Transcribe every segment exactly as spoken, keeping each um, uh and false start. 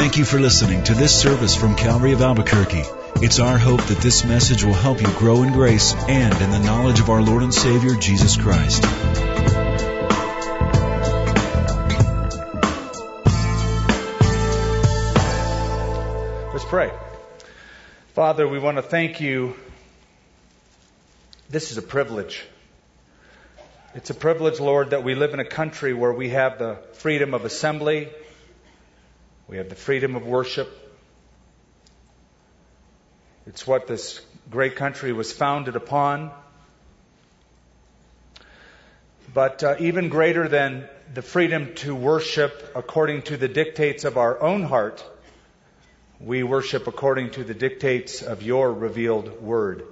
Thank you for listening to this service from Calvary of Albuquerque. It's our hope that this message will help you grow in grace and in the knowledge of our Lord and Savior, Jesus Christ. Let's pray. Father, we want to thank you. This is a privilege. It's a privilege, Lord, that we live in a country where we have the freedom of assembly. We have the freedom of worship. It's what this great country was founded upon. But uh, even greater than the freedom to worship according to the dictates of our own heart, we worship according to the dictates of your revealed word.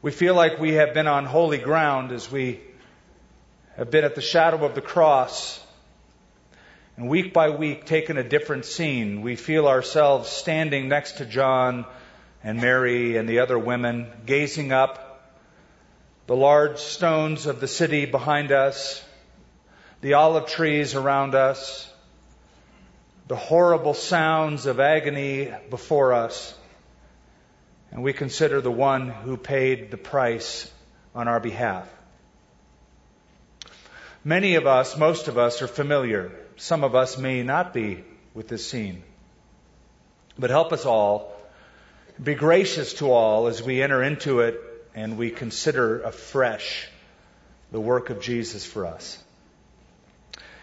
We feel like we have been on holy ground as we have been at the shadow of the cross. And week by week, taken a different scene, we feel ourselves standing next to John and Mary and the other women, gazing up the large stones of the city behind us, the olive trees around us, the horrible sounds of agony before us, and we consider the one who paid the price on our behalf. Many of us, most of us, are familiar. Some of us may not be with this scene. But help us all, be gracious to all as we enter into it and we consider afresh the work of Jesus for us.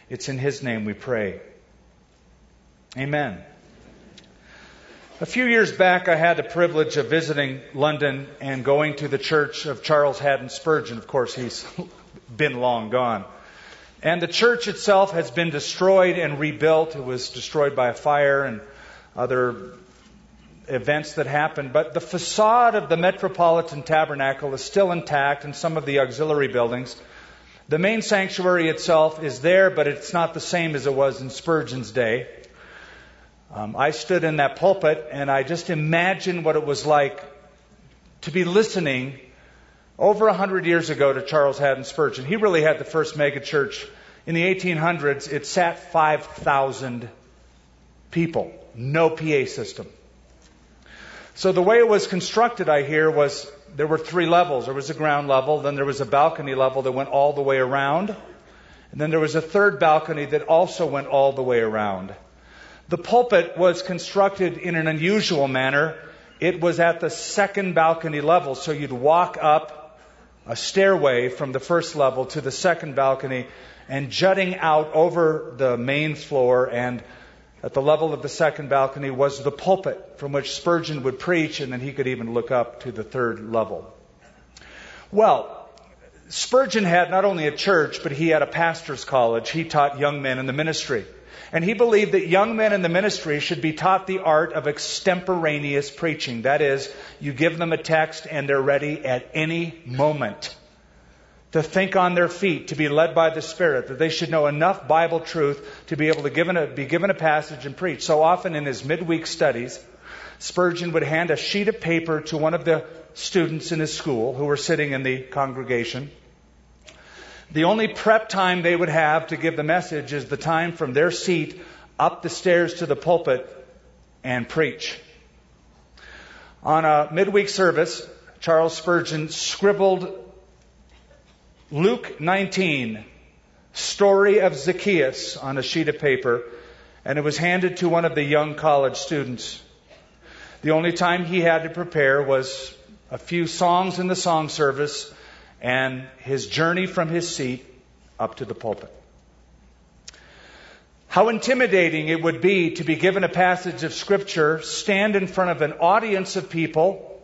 It's in His name we pray. Amen. A few years back, I had the privilege of visiting London and going to the church of Charles Haddon Spurgeon. Of course, he's been long gone. And the church itself has been destroyed and rebuilt. It was destroyed by a fire and other events that happened. But the facade of the Metropolitan Tabernacle is still intact, and some of the auxiliary buildings. The main sanctuary itself is there, but it's not the same as it was in Spurgeon's day. Um, I stood in that pulpit, and I just imagined what it was like to be listening over a hundred years ago to Charles Haddon Spurgeon. He really had the first megachurch. In the eighteen hundreds, it sat five thousand people. No P A system. So the way it was constructed, I hear, was there were three levels. There was a ground level, then there was a balcony level that went all the way around, and then there was a third balcony that also went all the way around. The pulpit was constructed in an unusual manner. It was at the second balcony level, so you'd walk up a stairway from the first level to the second balcony and jutting out over the main floor, and at the level of the second balcony was the pulpit from which Spurgeon would preach, and then he could even look up to the third level. Well, Spurgeon had not only a church, but he had a pastor's college. He taught young men in the ministry. And he believed that young men in the ministry should be taught the art of extemporaneous preaching. That is, you give them a text and they're ready at any moment to think on their feet, to be led by the Spirit, that they should know enough Bible truth to be able to give a, be given a passage and preach. So often in his midweek studies, Spurgeon would hand a sheet of paper to one of the students in his school who were sitting in the congregation. The only prep time they would have to give the message is the time from their seat up the stairs to the pulpit and preach. On a midweek service, Charles Spurgeon scribbled Luke nineteen, story of Zacchaeus, on a sheet of paper, and it was handed to one of the young college students. The only time he had to prepare was a few songs in the song service and his journey from his seat up to the pulpit. How intimidating it would be to be given a passage of Scripture, stand in front of an audience of people,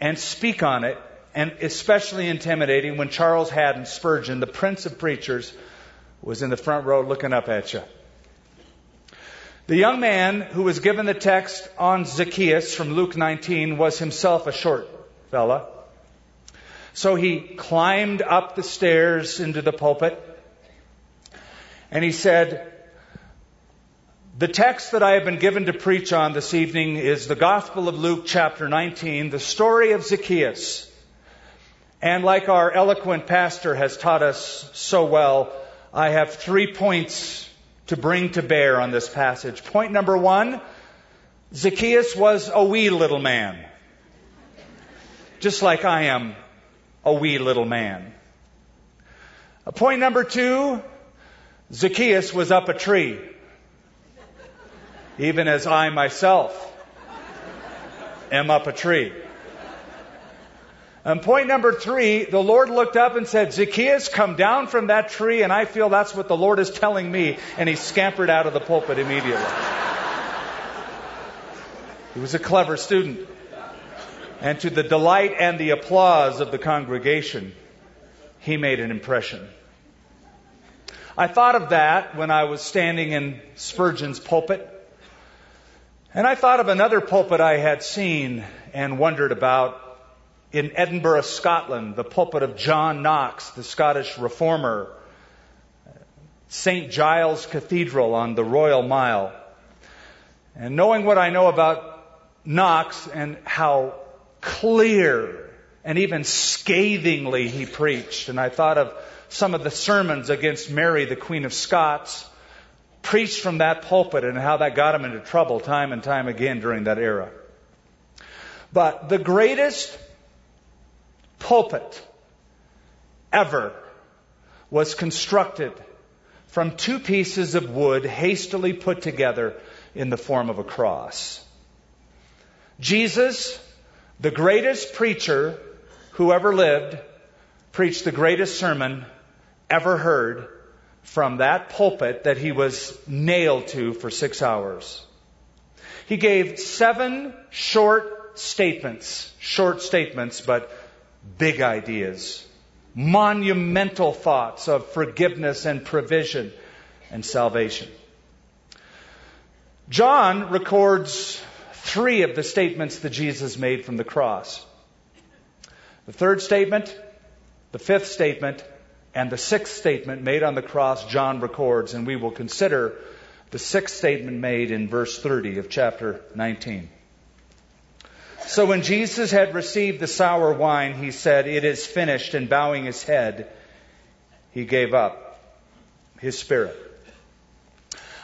and speak on it, and especially intimidating when Charles Haddon Spurgeon, the Prince of Preachers, was in the front row looking up at you. The young man who was given the text on Zacchaeus from Luke nineteen was himself a short fella. So he climbed up the stairs into the pulpit, and he said, "The text that I have been given to preach on this evening is the Gospel of Luke, chapter nineteen, the story of Zacchaeus. And like our eloquent pastor has taught us so well, I have three points to bring to bear on this passage. Point number one, Zacchaeus was a wee little man. Just like I am a wee little man. Point number two, Zacchaeus was up a tree. Even as I myself am up a tree. And point number three, the Lord looked up and said, Zacchaeus, come down from that tree. And I feel that's what the Lord is telling me. And he scampered out of the pulpit immediately. He was a clever student. And to the delight and the applause of the congregation, he made an impression. I thought of that when I was standing in Spurgeon's pulpit. And I thought of another pulpit I had seen and wondered about in Edinburgh, Scotland, the pulpit of John Knox, the Scottish reformer, Saint Giles Cathedral on the Royal Mile. And knowing what I know about Knox and how clear and even scathingly he preached, and I thought of some of the sermons against Mary, the Queen of Scots, preached from that pulpit and how that got him into trouble time and time again during that era. But the greatest pulpit ever was constructed from two pieces of wood hastily put together in the form of a cross. Jesus, the greatest preacher who ever lived, preached the greatest sermon ever heard from that pulpit that he was nailed to for six hours. He gave seven short statements, short statements, but big ideas, monumental thoughts of forgiveness and provision and salvation. John records three of the statements that Jesus made from the cross. The third statement, the fifth statement, and the sixth statement made on the cross John records, and we will consider the sixth statement made in verse thirty of chapter nineteen. So when Jesus had received the sour wine, he said, "It is finished," and bowing his head, he gave up his spirit.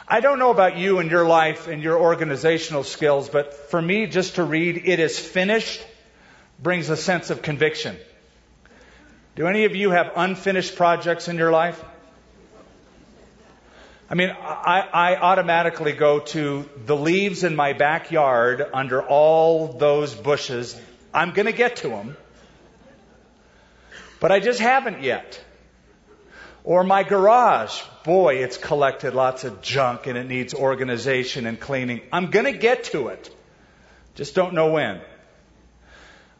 I don't know about you and your life and your organizational skills, but for me, just to read, "It is finished," brings a sense of conviction. Do any of you have unfinished projects in your life? I mean, I, I automatically go to the leaves in my backyard under all those bushes. I'm going to get to them, but I just haven't yet. Or my garage. Boy, it's collected lots of junk and it needs organization and cleaning. I'm going to get to it. Just don't know when.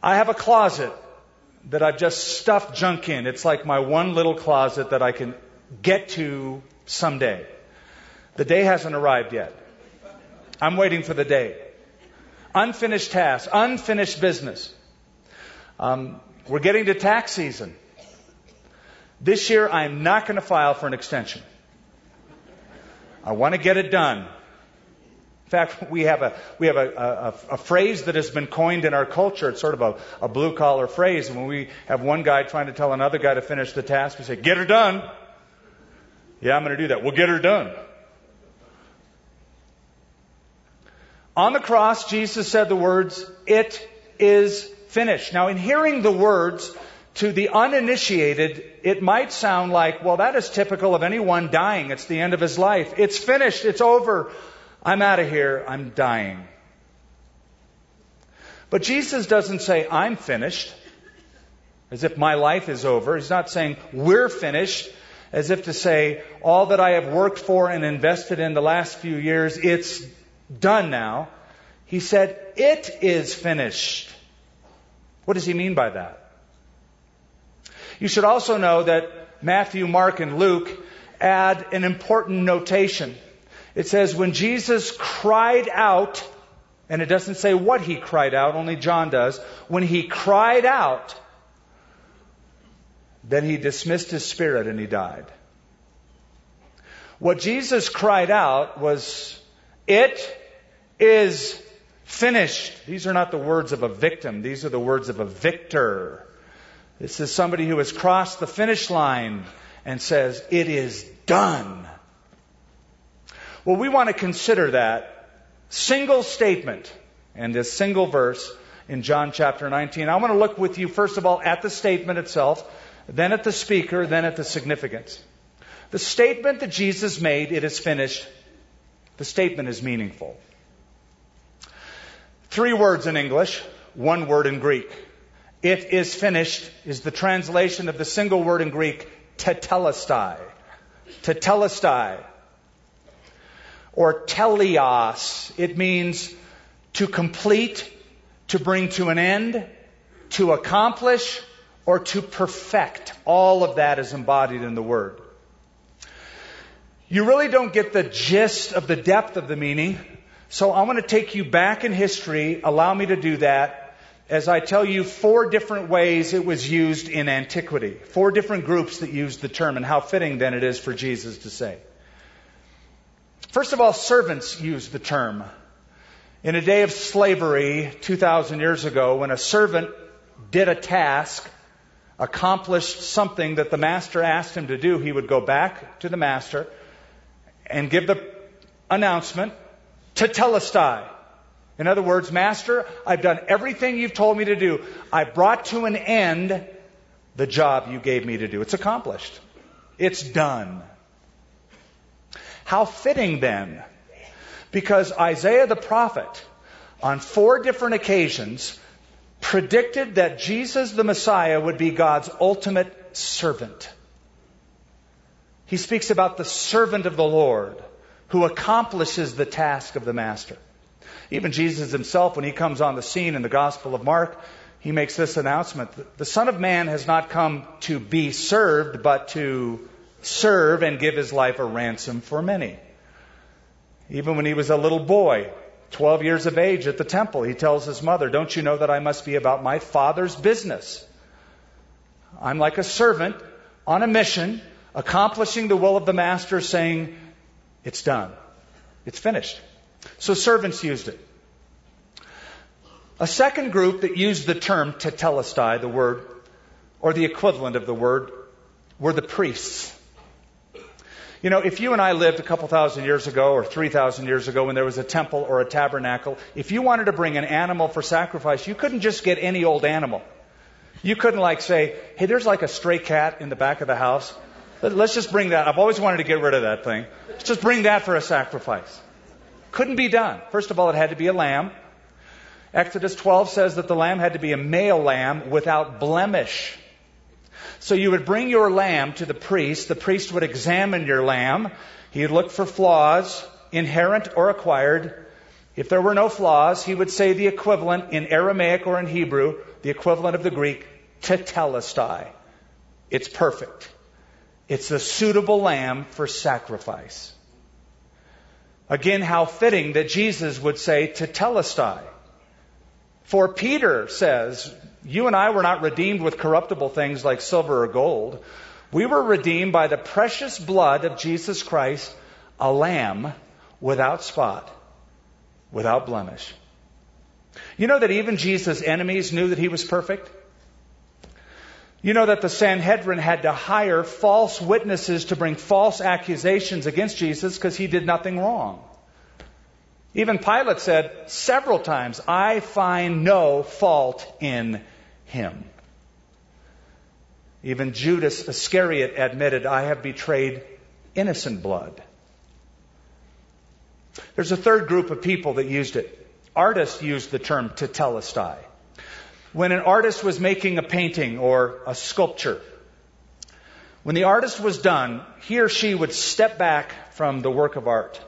I have a closet that I've just stuffed junk in. It's like my one little closet that I can get to someday. The day hasn't arrived yet. I'm waiting for the day. Unfinished tasks, unfinished business. Um, we're getting to tax season. This year, I'm not going to file for an extension. I want to get it done. In fact, we have a we have a, a, a phrase that has been coined in our culture. It's sort of a, a blue-collar phrase. And when we have one guy trying to tell another guy to finish the task, we say, "Get her done." "Yeah, I'm going to do that." "We'll get her done." On the cross, Jesus said the words, "It is finished." Now, in hearing the words to the uninitiated, it might sound like, well, that is typical of anyone dying. It's the end of his life. It's finished. It's over. I'm out of here. I'm dying. But Jesus doesn't say, "I'm finished," as if my life is over. He's not saying, "We're finished," as if to say, all that I have worked for and invested in the last few years, it's done now. He said, "It is finished." What does he mean by that? You should also know that Matthew, Mark, and Luke add an important notation. It says, when Jesus cried out, and it doesn't say what he cried out, only John does. When he cried out, then he dismissed his spirit and he died. What Jesus cried out was, "It is finished." These are not the words of a victim. These are the words of a victor. This is somebody who has crossed the finish line and says, "It is done." Well, we want to consider that single statement and this single verse in John chapter nineteen. I want to look with you, first of all, at the statement itself, then at the speaker, then at the significance. The statement that Jesus made, "It is finished," the statement is meaningful. Three words in English, one word in Greek. "It is finished" is the translation of the single word in Greek, tetelestai. Tetelestai. Or teleos. It means to complete, to bring to an end, to accomplish, or to perfect. All of that is embodied in the word. You really don't get the gist of the depth of the meaning, so I want to take you back in history. Allow me to do that as I tell you four different ways it was used in antiquity. Four different groups that used the term, and how fitting then it is for Jesus to say. First of all, servants used the term. In a day of slavery two thousand years ago, when a servant did a task, accomplished something that the master asked him to do, he would go back to the master and give the announcement, tetelestai. In other words, "Master, I've done everything you've told me to do. I brought to an end the job you gave me to do. It's accomplished. It's done." How fitting then, because Isaiah the prophet, on four different occasions, predicted that Jesus the Messiah would be God's ultimate servant. He speaks about the servant of the Lord who accomplishes the task of the master. Even Jesus himself, when he comes on the scene in the Gospel of Mark, he makes this announcement: "The Son of Man has not come to be served, but to serve and give his life a ransom for many." Even when he was a little boy, twelve years of age at the temple, he tells his mother, "Don't you know that I must be about my Father's business? I'm like a servant on a mission, accomplishing the will of the master, saying, it's done. It's finished." So servants used it. A second group that used the term tetelestai, the word, or the equivalent of the word, were the priests. You know, if you and I lived a couple thousand years ago or three thousand years ago when there was a temple or a tabernacle, if you wanted to bring an animal for sacrifice, you couldn't just get any old animal. You couldn't like say, "Hey, there's like a stray cat in the back of the house. Let's just bring that. I've always wanted to get rid of that thing. Let's just bring that for a sacrifice." Couldn't be done. First of all, it had to be a lamb. Exodus twelve says that the lamb had to be a male lamb without blemish. So you would bring your lamb to the priest. The priest would examine your lamb. He would look for flaws, inherent or acquired. If there were no flaws, he would say the equivalent in Aramaic or in Hebrew, the equivalent of the Greek, tetelestai. It's perfect. It's the suitable lamb for sacrifice. Again, how fitting that Jesus would say tetelestai. For Peter says, "You and I were not redeemed with corruptible things like silver or gold. We were redeemed by the precious blood of Jesus Christ, a lamb without spot, without blemish." You know that even Jesus' enemies knew that he was perfect? You know that the Sanhedrin had to hire false witnesses to bring false accusations against Jesus because he did nothing wrong. Even Pilate said several times, "I find no fault in him." Even Judas Iscariot admitted, "I have betrayed innocent blood." There's a third group of people that used it. Artists used the term tetelestai. When an artist was making a painting or a sculpture, when the artist was done, he or she would step back from the work of art.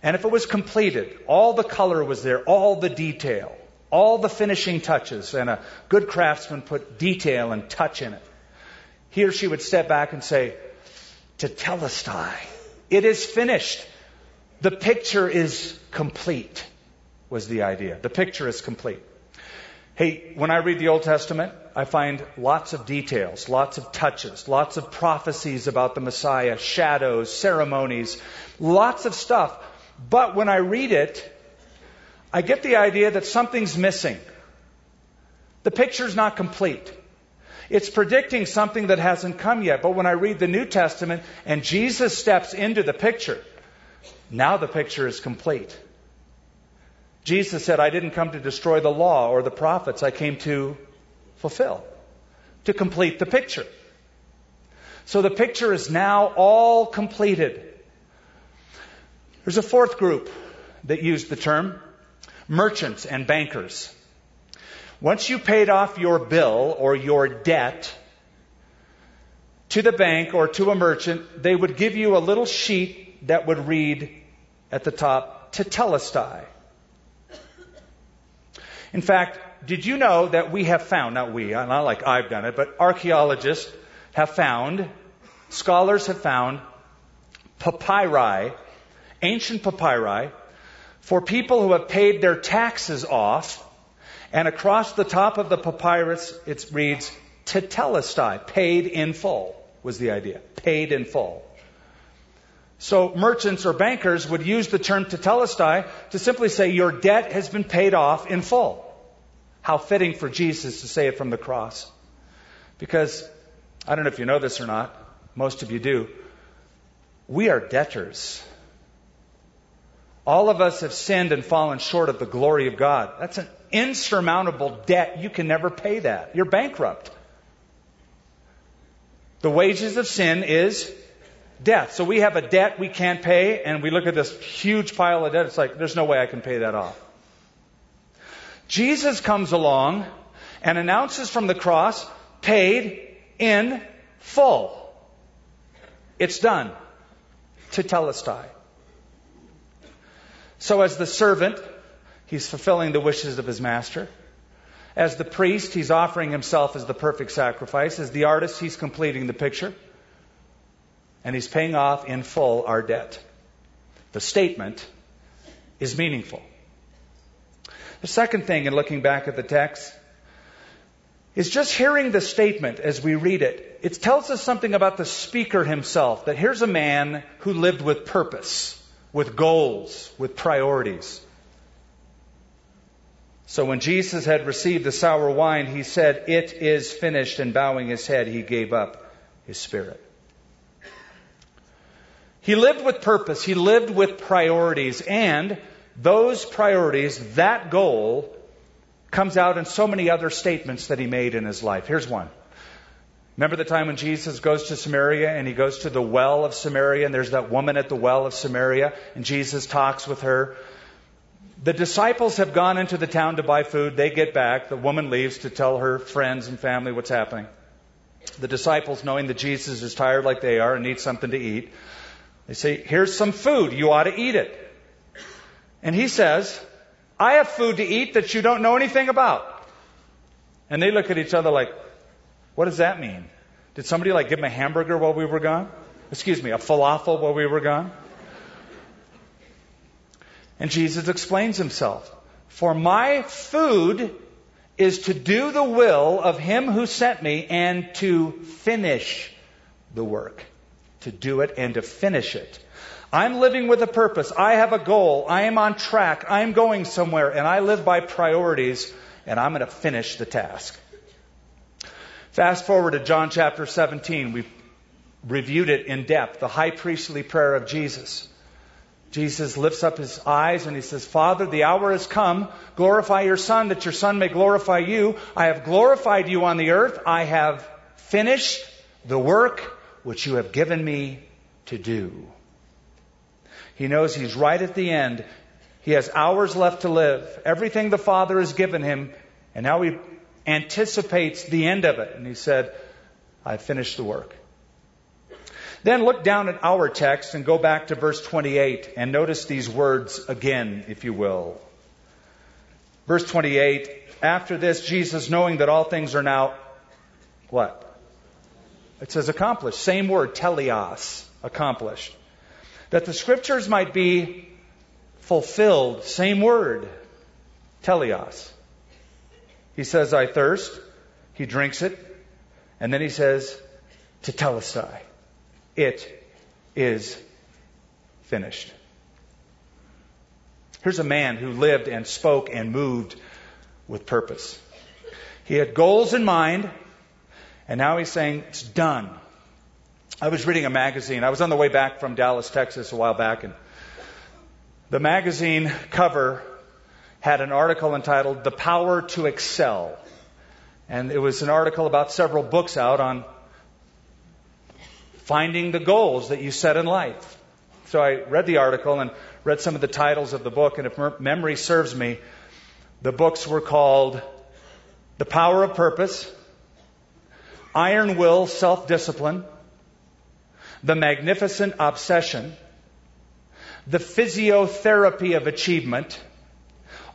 And if it was completed, all the color was there, all the detail, all the finishing touches, and a good craftsman put detail and touch in it, he or she would step back and say, tetelestai, it is finished. The picture is complete, was the idea. The picture is complete. Hey, when I read the Old Testament, I find lots of details, lots of touches, lots of prophecies about the Messiah, shadows, ceremonies, lots of stuff. But when I read it, I get the idea that something's missing. The picture's not complete. It's predicting something that hasn't come yet. But when I read the New Testament and Jesus steps into the picture, Now the picture is complete. Jesus said, I didn't come to destroy the law or the prophets. I came to fulfill, to complete the picture. So the picture is now all completed. There's a fourth group that used the term, merchants and bankers. Once you paid off your bill or your debt to the bank or to a merchant, they would give you a little sheet that would read at the top, tetelestai. In fact, did you know that we have found, not we, not like I've done it, but archaeologists have found, scholars have found papyri, ancient papyri, for people who have paid their taxes off, and across the top of the papyrus it reads, tetelestai, paid in full, was the idea, paid in full. So merchants or bankers would use the term tetelestai to simply say, your debt has been paid off in full. How fitting for Jesus to say it from the cross. Because, I don't know if you know this or not, most of you do, we are debtors. All of us have sinned and fallen short of the glory of God. That's an insurmountable debt. You can never pay that. You're bankrupt. The wages of sin is death. So we have a debt we can't pay, and we look at this huge pile of debt. It's like, there's no way I can pay that off. Jesus comes along and announces from the cross, paid in full. It's done. Tetelestai. So as the servant, he's fulfilling the wishes of his master. As the priest, he's offering himself as the perfect sacrifice. As the artist, he's completing the picture. And he's paying off in full our debt. The statement is meaningful. The second thing in looking back at the text is just hearing the statement as we read it. It tells us something about the speaker himself, that here's a man who lived with purpose, with goals, with priorities. So when Jesus had received the sour wine, he said, it is finished, and bowing his head, he gave up his spirit. He lived with purpose. He lived with priorities, and those priorities, that goal, comes out in so many other statements that he made in his life. Here's one. Remember the time when Jesus goes to Samaria and he goes to the well of Samaria, and there's that woman at the well of Samaria, and Jesus talks with her. The disciples have gone into the town to buy food. They get back. The woman leaves to tell her friends and family what's happening. The disciples, knowing that Jesus is tired like they are and needs something to eat, they say, here's some food. You ought to eat it. And he says, I have food to eat that you don't know anything about. And they look at each other like, what does that mean? Did somebody like give him a hamburger while we were gone? Excuse me, a falafel while we were gone? And Jesus explains himself. For my food is to do the will of him who sent me and to finish the work. To do it and to finish it. I'm living with a purpose. I have a goal. I am on track. I am going somewhere. And I live by priorities. And I'm going to finish the task. Fast forward to John chapter seventeen. We've reviewed it in depth. The high priestly prayer of Jesus. Jesus lifts up his eyes and he says, Father, the hour has come. Glorify your Son, that your Son may glorify you. I have glorified you on the earth. I have finished the work which you have given me to do. He knows he's right at the end. He has hours left to live. Everything the Father has given him. And now he anticipates the end of it. And he said, I finished the work. Then look down at our text and go back to verse twenty-eight and notice these words again, if you will. Verse twenty-eight, after this, Jesus, knowing that all things are now, what? It says accomplished. Same word, teleos, accomplished. That the scriptures might be fulfilled. Same word, teleos. He says, I thirst. He drinks it. And then he says, tetelestai. It is finished. Here's a man who lived and spoke and moved with purpose. He had goals in mind. And now he's saying, it's done. I was reading a magazine. I was on the way back from Dallas, Texas a while back. And The magazine cover had an article entitled "The Power to Excel." And it was an article about several books out on finding the goals that you set in life. So I read the article and read some of the titles of the book. And if memory serves me, the books were called "The Power of Purpose," "Iron Will, Self-Discipline," "The Magnificent Obsession," "The Physiotherapy of Achievement."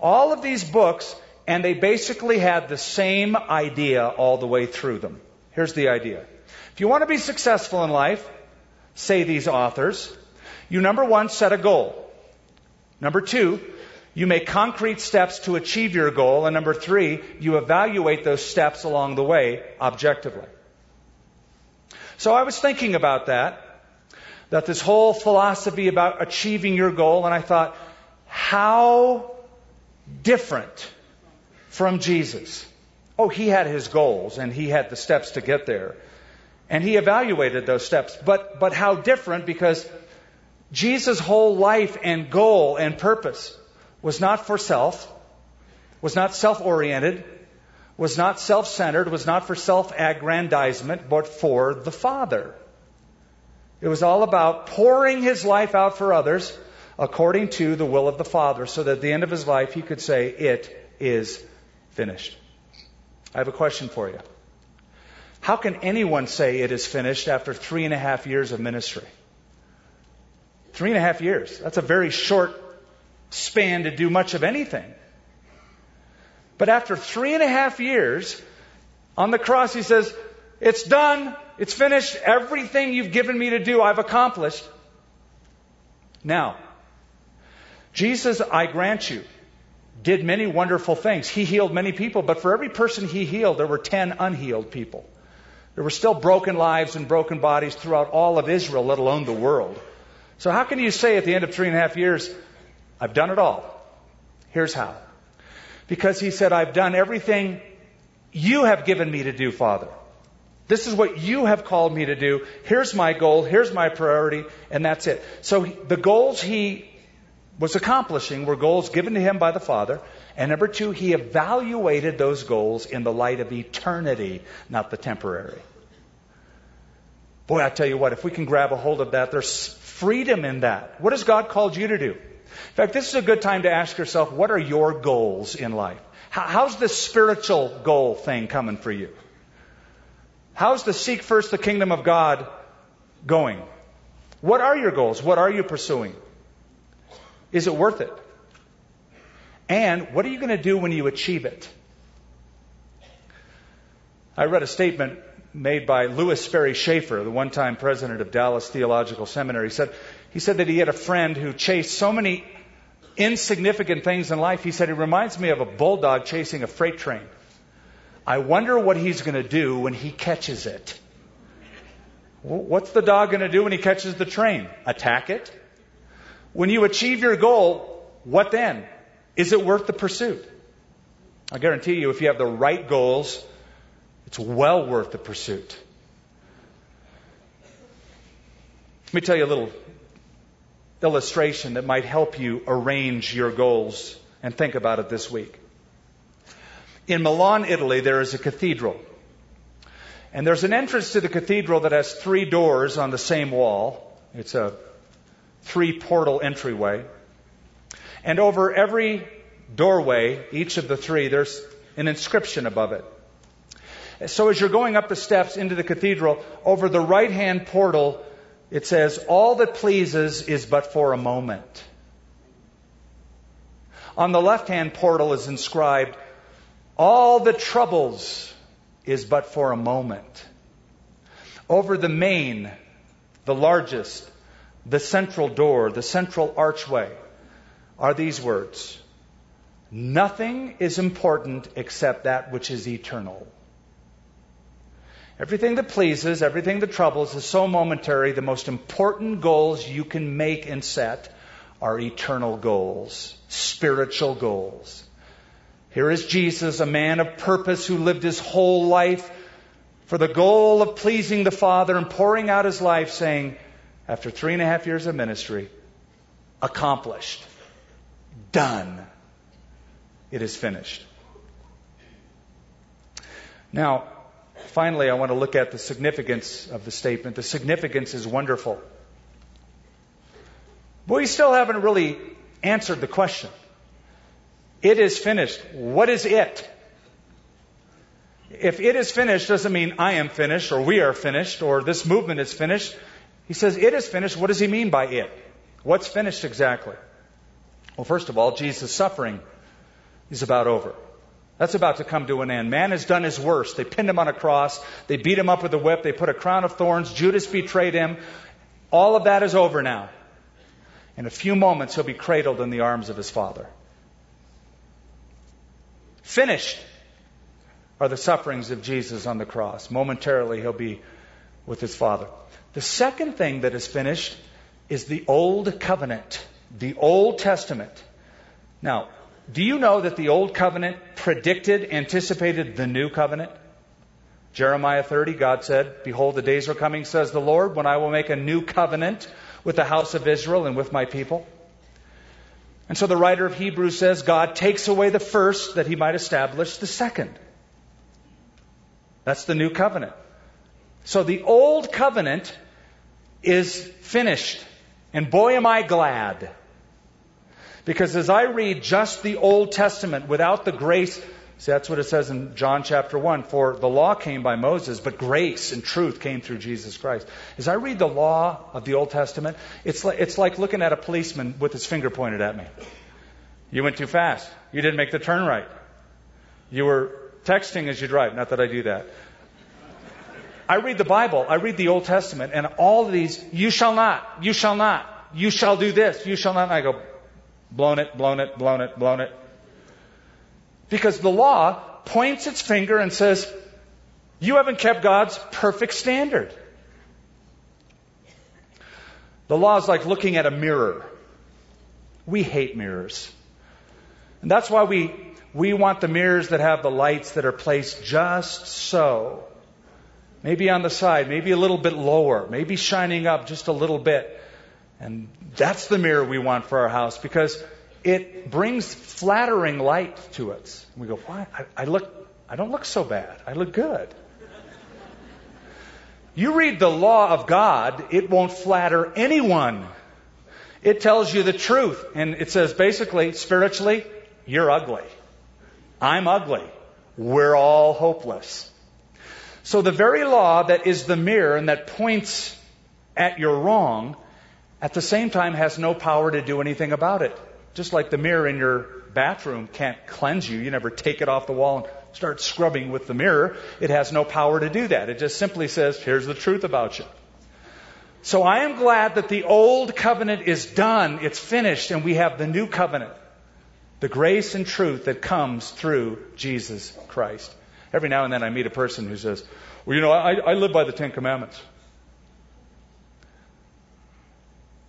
All of these books, and they basically had the same idea all the way through them. Here's the idea. If you want to be successful in life, say these authors, you number one, set a goal. Number two, you make concrete steps to achieve your goal. And number three, you evaluate those steps along the way objectively. So I was thinking about that, that this whole philosophy about achieving your goal, and I thought, how different from Jesus. Oh, he had his goals, and he had the steps to get there. And he evaluated those steps. But, but how different, because Jesus' whole life and goal and purpose was not for self, was not self-oriented, was not self-centered, was not for self-aggrandizement, but for the Father. It was all about pouring his life out for others according to the will of the Father, so that at the end of his life he could say, "It is finished." I have a question for you. How can anyone say it is finished after three and a half years of ministry? Three and a half years. That's a very short span to do much of anything. But after three and a half years, on the cross he says, "It's done. It's finished. Everything you've given me to do, I've accomplished." Now, Jesus, I grant you, did many wonderful things. He healed many people, but for every person he healed, there were ten unhealed people. There were still broken lives and broken bodies throughout all of Israel, let alone the world. So how can you say at the end of three and a half years, "I've done it all"? Here's how. Because he said, "I've done everything you have given me to do, Father. This is what you have called me to do. Here's my goal. Here's my priority." And that's it. So the goals he was accomplishing were goals given to him by the Father. And number two, he evaluated those goals in the light of eternity, not the temporary. Boy, I tell you what, if we can grab a hold of that, there's freedom in that. What has God called you to do? In fact, this is a good time to ask yourself, what are your goals in life? How's this spiritual goal thing coming for you? How's the seek first the kingdom of God going? What are your goals? What are you pursuing? Is it worth it? And what are you going to do when you achieve it? I read a statement made by Lewis Sperry Schaefer, the one-time president of Dallas Theological Seminary. He said, he said that he had a friend who chased so many insignificant things in life. He said, "It reminds me of a bulldog chasing a freight train. I wonder what he's going to do when he catches it." What's the dog going to do when he catches the train? Attack it? When you achieve your goal, what then? Is it worth the pursuit? I guarantee you, if you have the right goals, it's well worth the pursuit. Let me tell you a little illustration that might help you arrange your goals and think about it this week. In Milan, Italy, there is a cathedral. And there's an entrance to the cathedral that has three doors on the same wall. It's a three-portal entryway. And over every doorway, each of the three, there's an inscription above it. So as you're going up the steps into the cathedral, over the right-hand portal, it says, "All that pleases is but for a moment." On the left-hand portal is inscribed, "All the troubles is but for a moment." Over the main, the largest, the central door, the central archway, are these words, "Nothing is important except that which is eternal." Everything that pleases, everything that troubles is so momentary, the most important goals you can make and set are eternal goals, spiritual goals. Here is Jesus, a man of purpose who lived his whole life for the goal of pleasing the Father and pouring out his life, saying, after three and a half years of ministry, accomplished. done. It is finished. Now, finally, I want to look at the significance of the statement. The significance is wonderful. But we still haven't really answered the question. It is finished. What is it? If it is finished, doesn't mean I am finished or we are finished or this movement is finished. He says it is finished. What does he mean by it? What's finished exactly? Well, first of all, Jesus' suffering is about over. That's about to come to an end. Man has done his worst. They pinned him on a cross. They beat him up with a whip. They put a crown of thorns. Judas betrayed him. All of that is over now. In a few moments, he'll be cradled in the arms of his Father. Finished are the sufferings of Jesus on the cross. Momentarily, he'll be with his Father. The second thing that is finished is the Old Covenant, the Old Testament. Now, do you know that the Old Covenant predicted, anticipated the New Covenant? Jeremiah thirty, God said, "Behold, the days are coming, says the Lord, when I will make a new covenant with the house of Israel and with my people." And so the writer of Hebrews says, God takes away the first that he might establish the second. That's the New Covenant. So the Old Covenant is finished. And boy, am I glad. Because as I read just the Old Testament without the grace, see, that's what it says in John chapter one, for the law came by Moses, but grace and truth came through Jesus Christ. As I read the law of the Old Testament, it's like, it's like looking at a policeman with his finger pointed at me. You went too fast. You didn't make the turn right. You were texting as you drive. Not that I do that. I read the Bible. I read the Old Testament, and all of these, you shall not, you shall not, you shall do this, you shall not. And I go, blown it, blown it, blown it, blown it. Because the law points its finger and says, you haven't kept God's perfect standard. The law is like looking at a mirror. We hate mirrors. And that's why we, we want the mirrors that have the lights that are placed just so. Maybe on the side, maybe a little bit lower, maybe shining up just a little bit. And that's the mirror we want for our house because it brings flattering light to us. And we go, why? I, I look, I don't look so bad. I look good. You read the law of God, it won't flatter anyone. It tells you the truth. And it says basically, spiritually, you're ugly. I'm ugly. We're all hopeless. So the very law that is the mirror and that points at your wrong at the same time has no power to do anything about it. Just like the mirror in your bathroom can't cleanse you. You never take it off the wall and start scrubbing with the mirror. It has no power to do that. It just simply says, here's the truth about you. So I am glad that the Old Covenant is done. It's finished, and we have the New Covenant. The grace and truth that comes through Jesus Christ. Every now and then I meet a person who says, well, you know, I, I live by the Ten Commandments.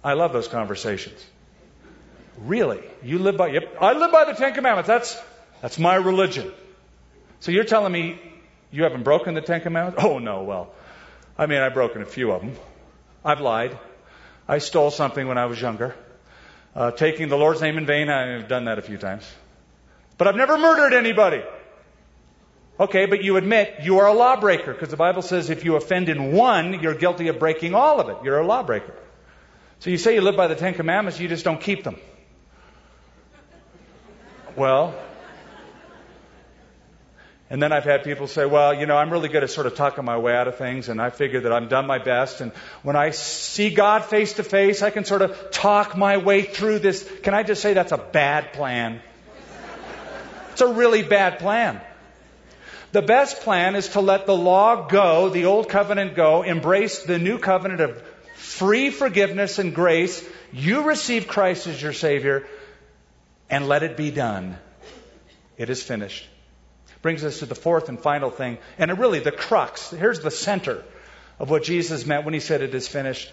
I love those conversations. Really? You live by, yep, I live by the Ten Commandments. That's, that's my religion. So you're telling me you haven't broken the Ten Commandments? Oh, no, well, I mean, I've broken a few of them. I've lied. I stole something when I was younger. Uh, taking the Lord's name in vain, I've done that a few times. But I've never murdered anybody. Okay, but you admit you are a lawbreaker because the Bible says if you offend in one, you're guilty of breaking all of it. You're a lawbreaker. So you say you live by the Ten Commandments, you just don't keep them. Well, and then I've had people say, well, you know, I'm really good at sort of talking my way out of things, and I figure that I've done my best, and when I see God face to face, I can sort of talk my way through this. Can I just say that's a bad plan? It's a really bad plan. The best plan is to let the law go, the Old Covenant go, embrace the New Covenant of free forgiveness and grace. You receive Christ as your Savior and let it be done. It is finished. Brings us to the fourth and final thing. And really the crux. Here's the center of what Jesus meant when he said it is finished.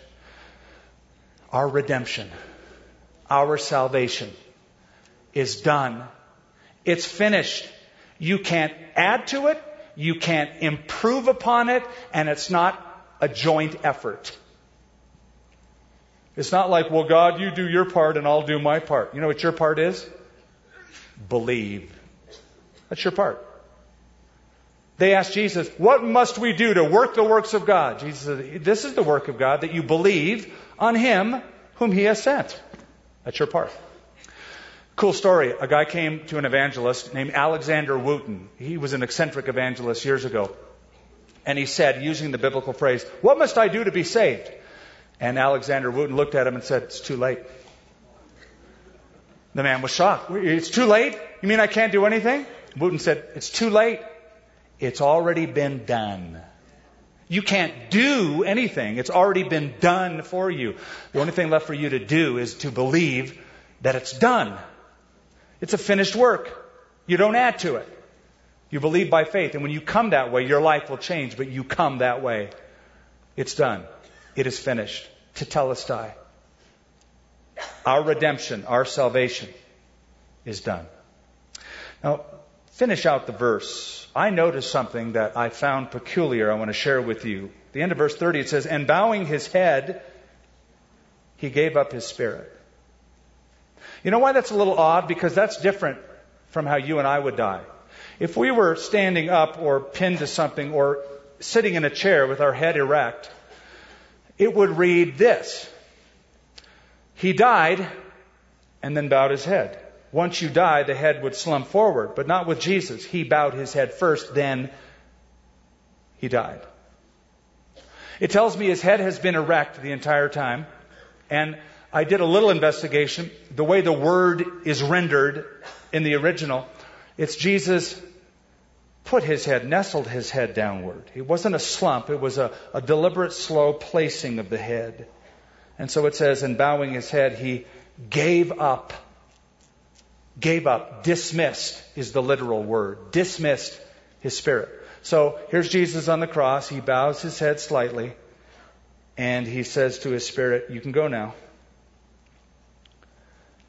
Our redemption, our salvation is done. It's finished. You can't add to it. You can't improve upon it. And it's not a joint effort. It's not like, well, God, you do your part and I'll do my part. You know what your part is? Believe. That's your part. They asked Jesus, what must we do to work the works of God? Jesus said, this is the work of God, that you believe on him whom he has sent. That's your part. Cool story. A guy came to an evangelist named Alexander Wooten. He was an eccentric evangelist years ago. And he said, using the biblical phrase, what must I do to be saved? And Alexander Wooten looked at him and said, it's too late. The man was shocked. It's too late? You mean I can't do anything? Wooten said, it's too late. It's already been done. You can't do anything. It's already been done for you. The only thing left for you to do is to believe that it's done. It's a finished work. You don't add to it. You believe by faith. And when you come that way, your life will change, but you come that way. It's done. It is finished. Tetelestai. Our redemption, our salvation is done. Now, finish out the verse. I noticed something that I found peculiar I want to share with you. The end of verse thirty, it says, and bowing his head, he gave up his spirit. You know why that's a little odd? Because that's different from how you and I would die. If we were standing up or pinned to something or sitting in a chair with our head erect, it would read this. He died and then bowed his head. Once you die, the head would slump forward, but not with Jesus. He bowed his head first, then he died. It tells me his head has been erect the entire time. And I did a little investigation. The way the word is rendered in the original, it's Jesus put his head, nestled his head downward. It wasn't a slump. It was a, a deliberate, slow placing of the head. And so it says, in bowing his head, he gave up. Gave up. Dismissed is the literal word. Dismissed his spirit. So here's Jesus on the cross. He bows his head slightly. And he says to his spirit, you can go now.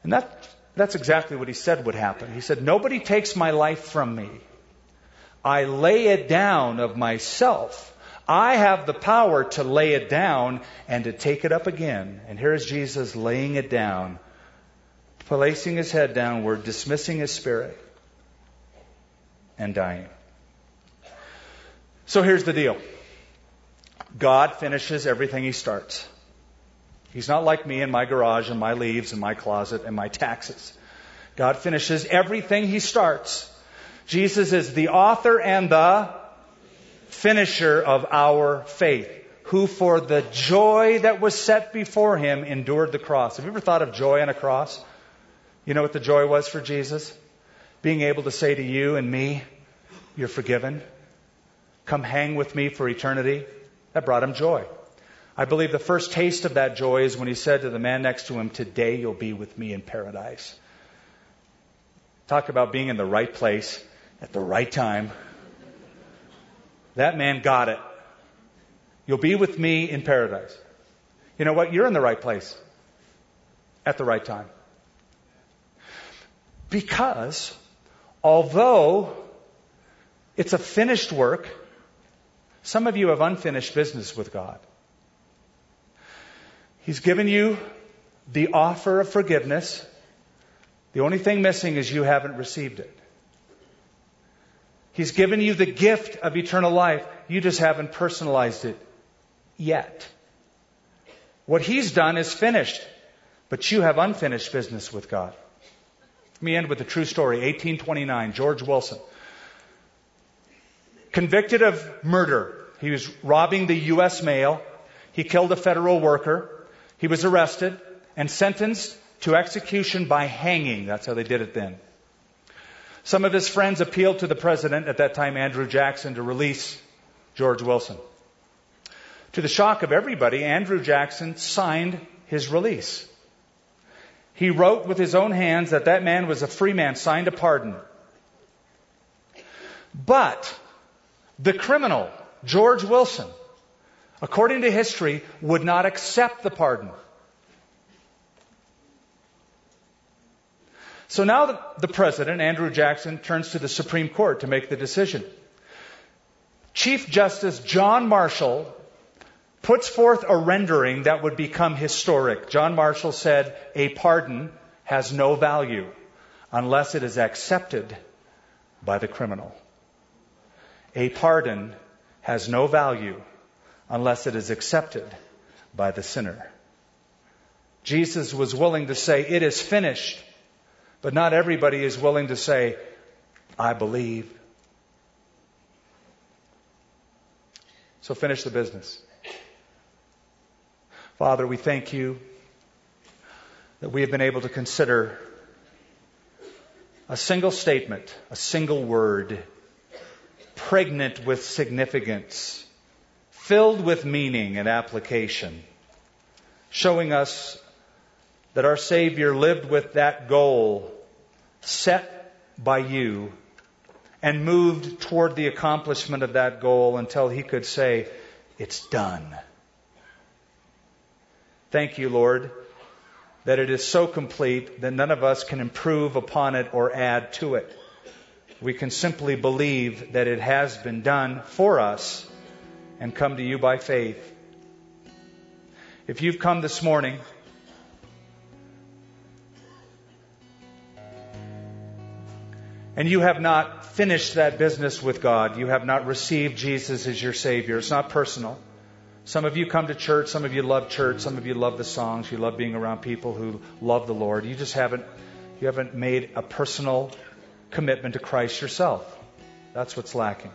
And that, that's exactly what he said would happen. He said, nobody takes my life from me. I lay it down of myself. I have the power to lay it down and to take it up again. And here is Jesus laying it down, placing his head downward, dismissing his spirit, and dying. So here's the deal. God finishes everything he starts. He's not like me in my garage and my leaves and my closet and my taxes. God finishes everything he starts. Jesus is the author and the finisher of our faith, who for the joy that was set before him endured the cross. Have you ever thought of joy on a cross? You know what the joy was for Jesus? Being able to say to you and me, you're forgiven. Come hang with me for eternity. That brought him joy. I believe the first taste of that joy is when he said to the man next to him, today you'll be with me in paradise. Talk about being in the right place at the right time. That man got it. You'll be with me in paradise. You know what? You're in the right place at the right time. Because although it's a finished work, some of you have unfinished business with God. He's given you the offer of forgiveness. The only thing missing is you haven't received it. He's given you the gift of eternal life. You just haven't personalized it yet. What he's done is finished, but you have unfinished business with God. Let me end with a true story. eighteen twenty-nine, George Wilson. Convicted of murder. He was robbing the U S mail. He killed a federal worker. He was arrested and sentenced to execution by hanging. That's how they did it then. Some of his friends appealed to the president, at that time Andrew Jackson, to release George Wilson. To the shock of everybody, Andrew Jackson signed his release. He wrote with his own hands that that man was a free man, signed a pardon. But the criminal, George Wilson, according to history, would not accept the pardon. So now the president, Andrew Jackson, turns to the Supreme Court to make the decision. Chief Justice John Marshall puts forth a rendering that would become historic. John Marshall said, "A pardon has no value unless it is accepted by the criminal." A pardon has no value unless it is accepted by the sinner. Jesus was willing to say, "It is finished," but not everybody is willing to say, "I believe." So finish the business. Father, we thank you that we have been able to consider a single statement, a single word, pregnant with significance, filled with meaning and application, showing us that our Savior lived with that goal set by you and moved toward the accomplishment of that goal until he could say, "It's done." Thank you, Lord, that it is so complete that none of us can improve upon it or add to it. We can simply believe that it has been done for us and come to you by faith. If you've come this morning and you have not finished that business with God, you have not received Jesus as your Savior, it's not personal. Some of you come to church, some of you love church, some of you love the songs, you love being around people who love the Lord. You just haven't, you haven't made a personal commitment to Christ yourself. That's what's lacking.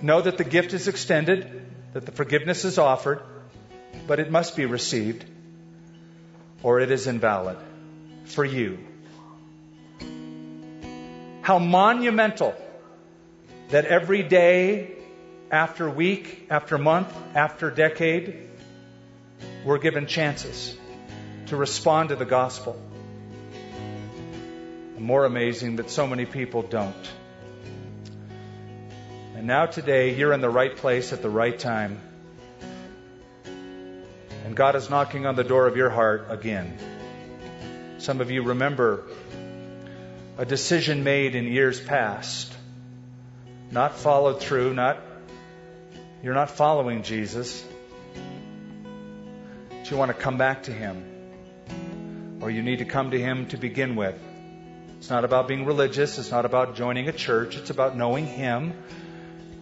Know that the gift is extended, that the forgiveness is offered, but it must be received or it is invalid for you. How monumental that every day, after week, after month, after decade, we're given chances to respond to the gospel. And more amazing that so many people don't. And now today, you're in the right place at the right time. And God is knocking on the door of your heart again. Some of you remember a decision made in years past, not followed through, not you're not following Jesus. But you want to come back to Him, or you need to come to Him to begin with. It's not about being religious. It's not about joining a church. It's about knowing Him.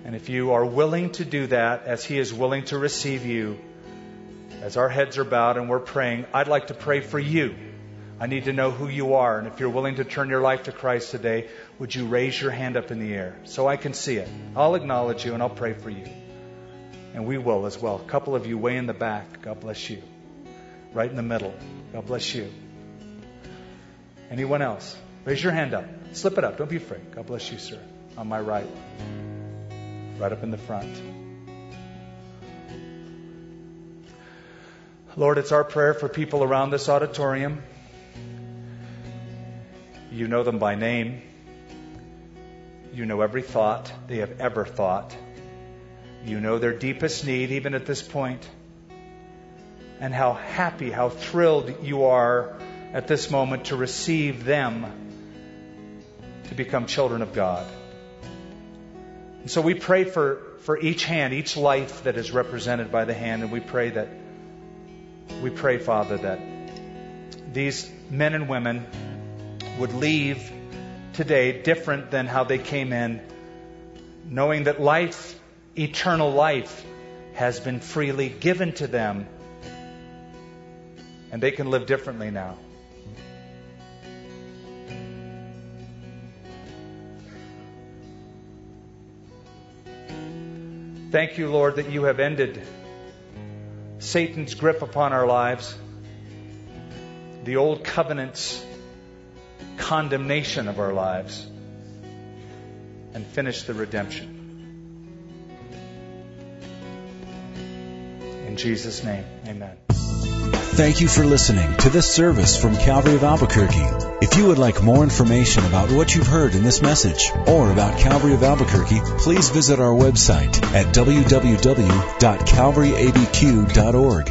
And if you are willing to do that, as He is willing to receive you, as our heads are bowed and we're praying, I'd like to pray for you. I need to know who you are. And if you're willing to turn your life to Christ today, would you raise your hand up in the air so I can see it? I'll acknowledge you and I'll pray for you. And we will as well. A couple of you way in the back. God bless you. Right in the middle. God bless you. Anyone else? Raise your hand up. Slip it up. Don't be afraid. God bless you, sir. On my right. Right up in the front. Lord, it's our prayer for people around this auditorium. You know them by name. You know every thought they have ever thought. You know their deepest need, even at this point. And how happy, how thrilled you are at this moment to receive them to become children of God. And so we pray for, for each hand, each life that is represented by the hand. And we pray that, we pray, Father, that these men and women would leave today different than how they came in, knowing that life, eternal life, has been freely given to them, and they can live differently now. Thank you, Lord, that you have ended Satan's grip upon our lives, the old covenant's condemnation of our lives, and finish the redemption. In Jesus' name, amen. Thank you for listening to this service from Calvary of Albuquerque. If you would like more information about what you've heard in this message or about Calvary of Albuquerque, please visit our website at w w w dot calvary a b q dot org.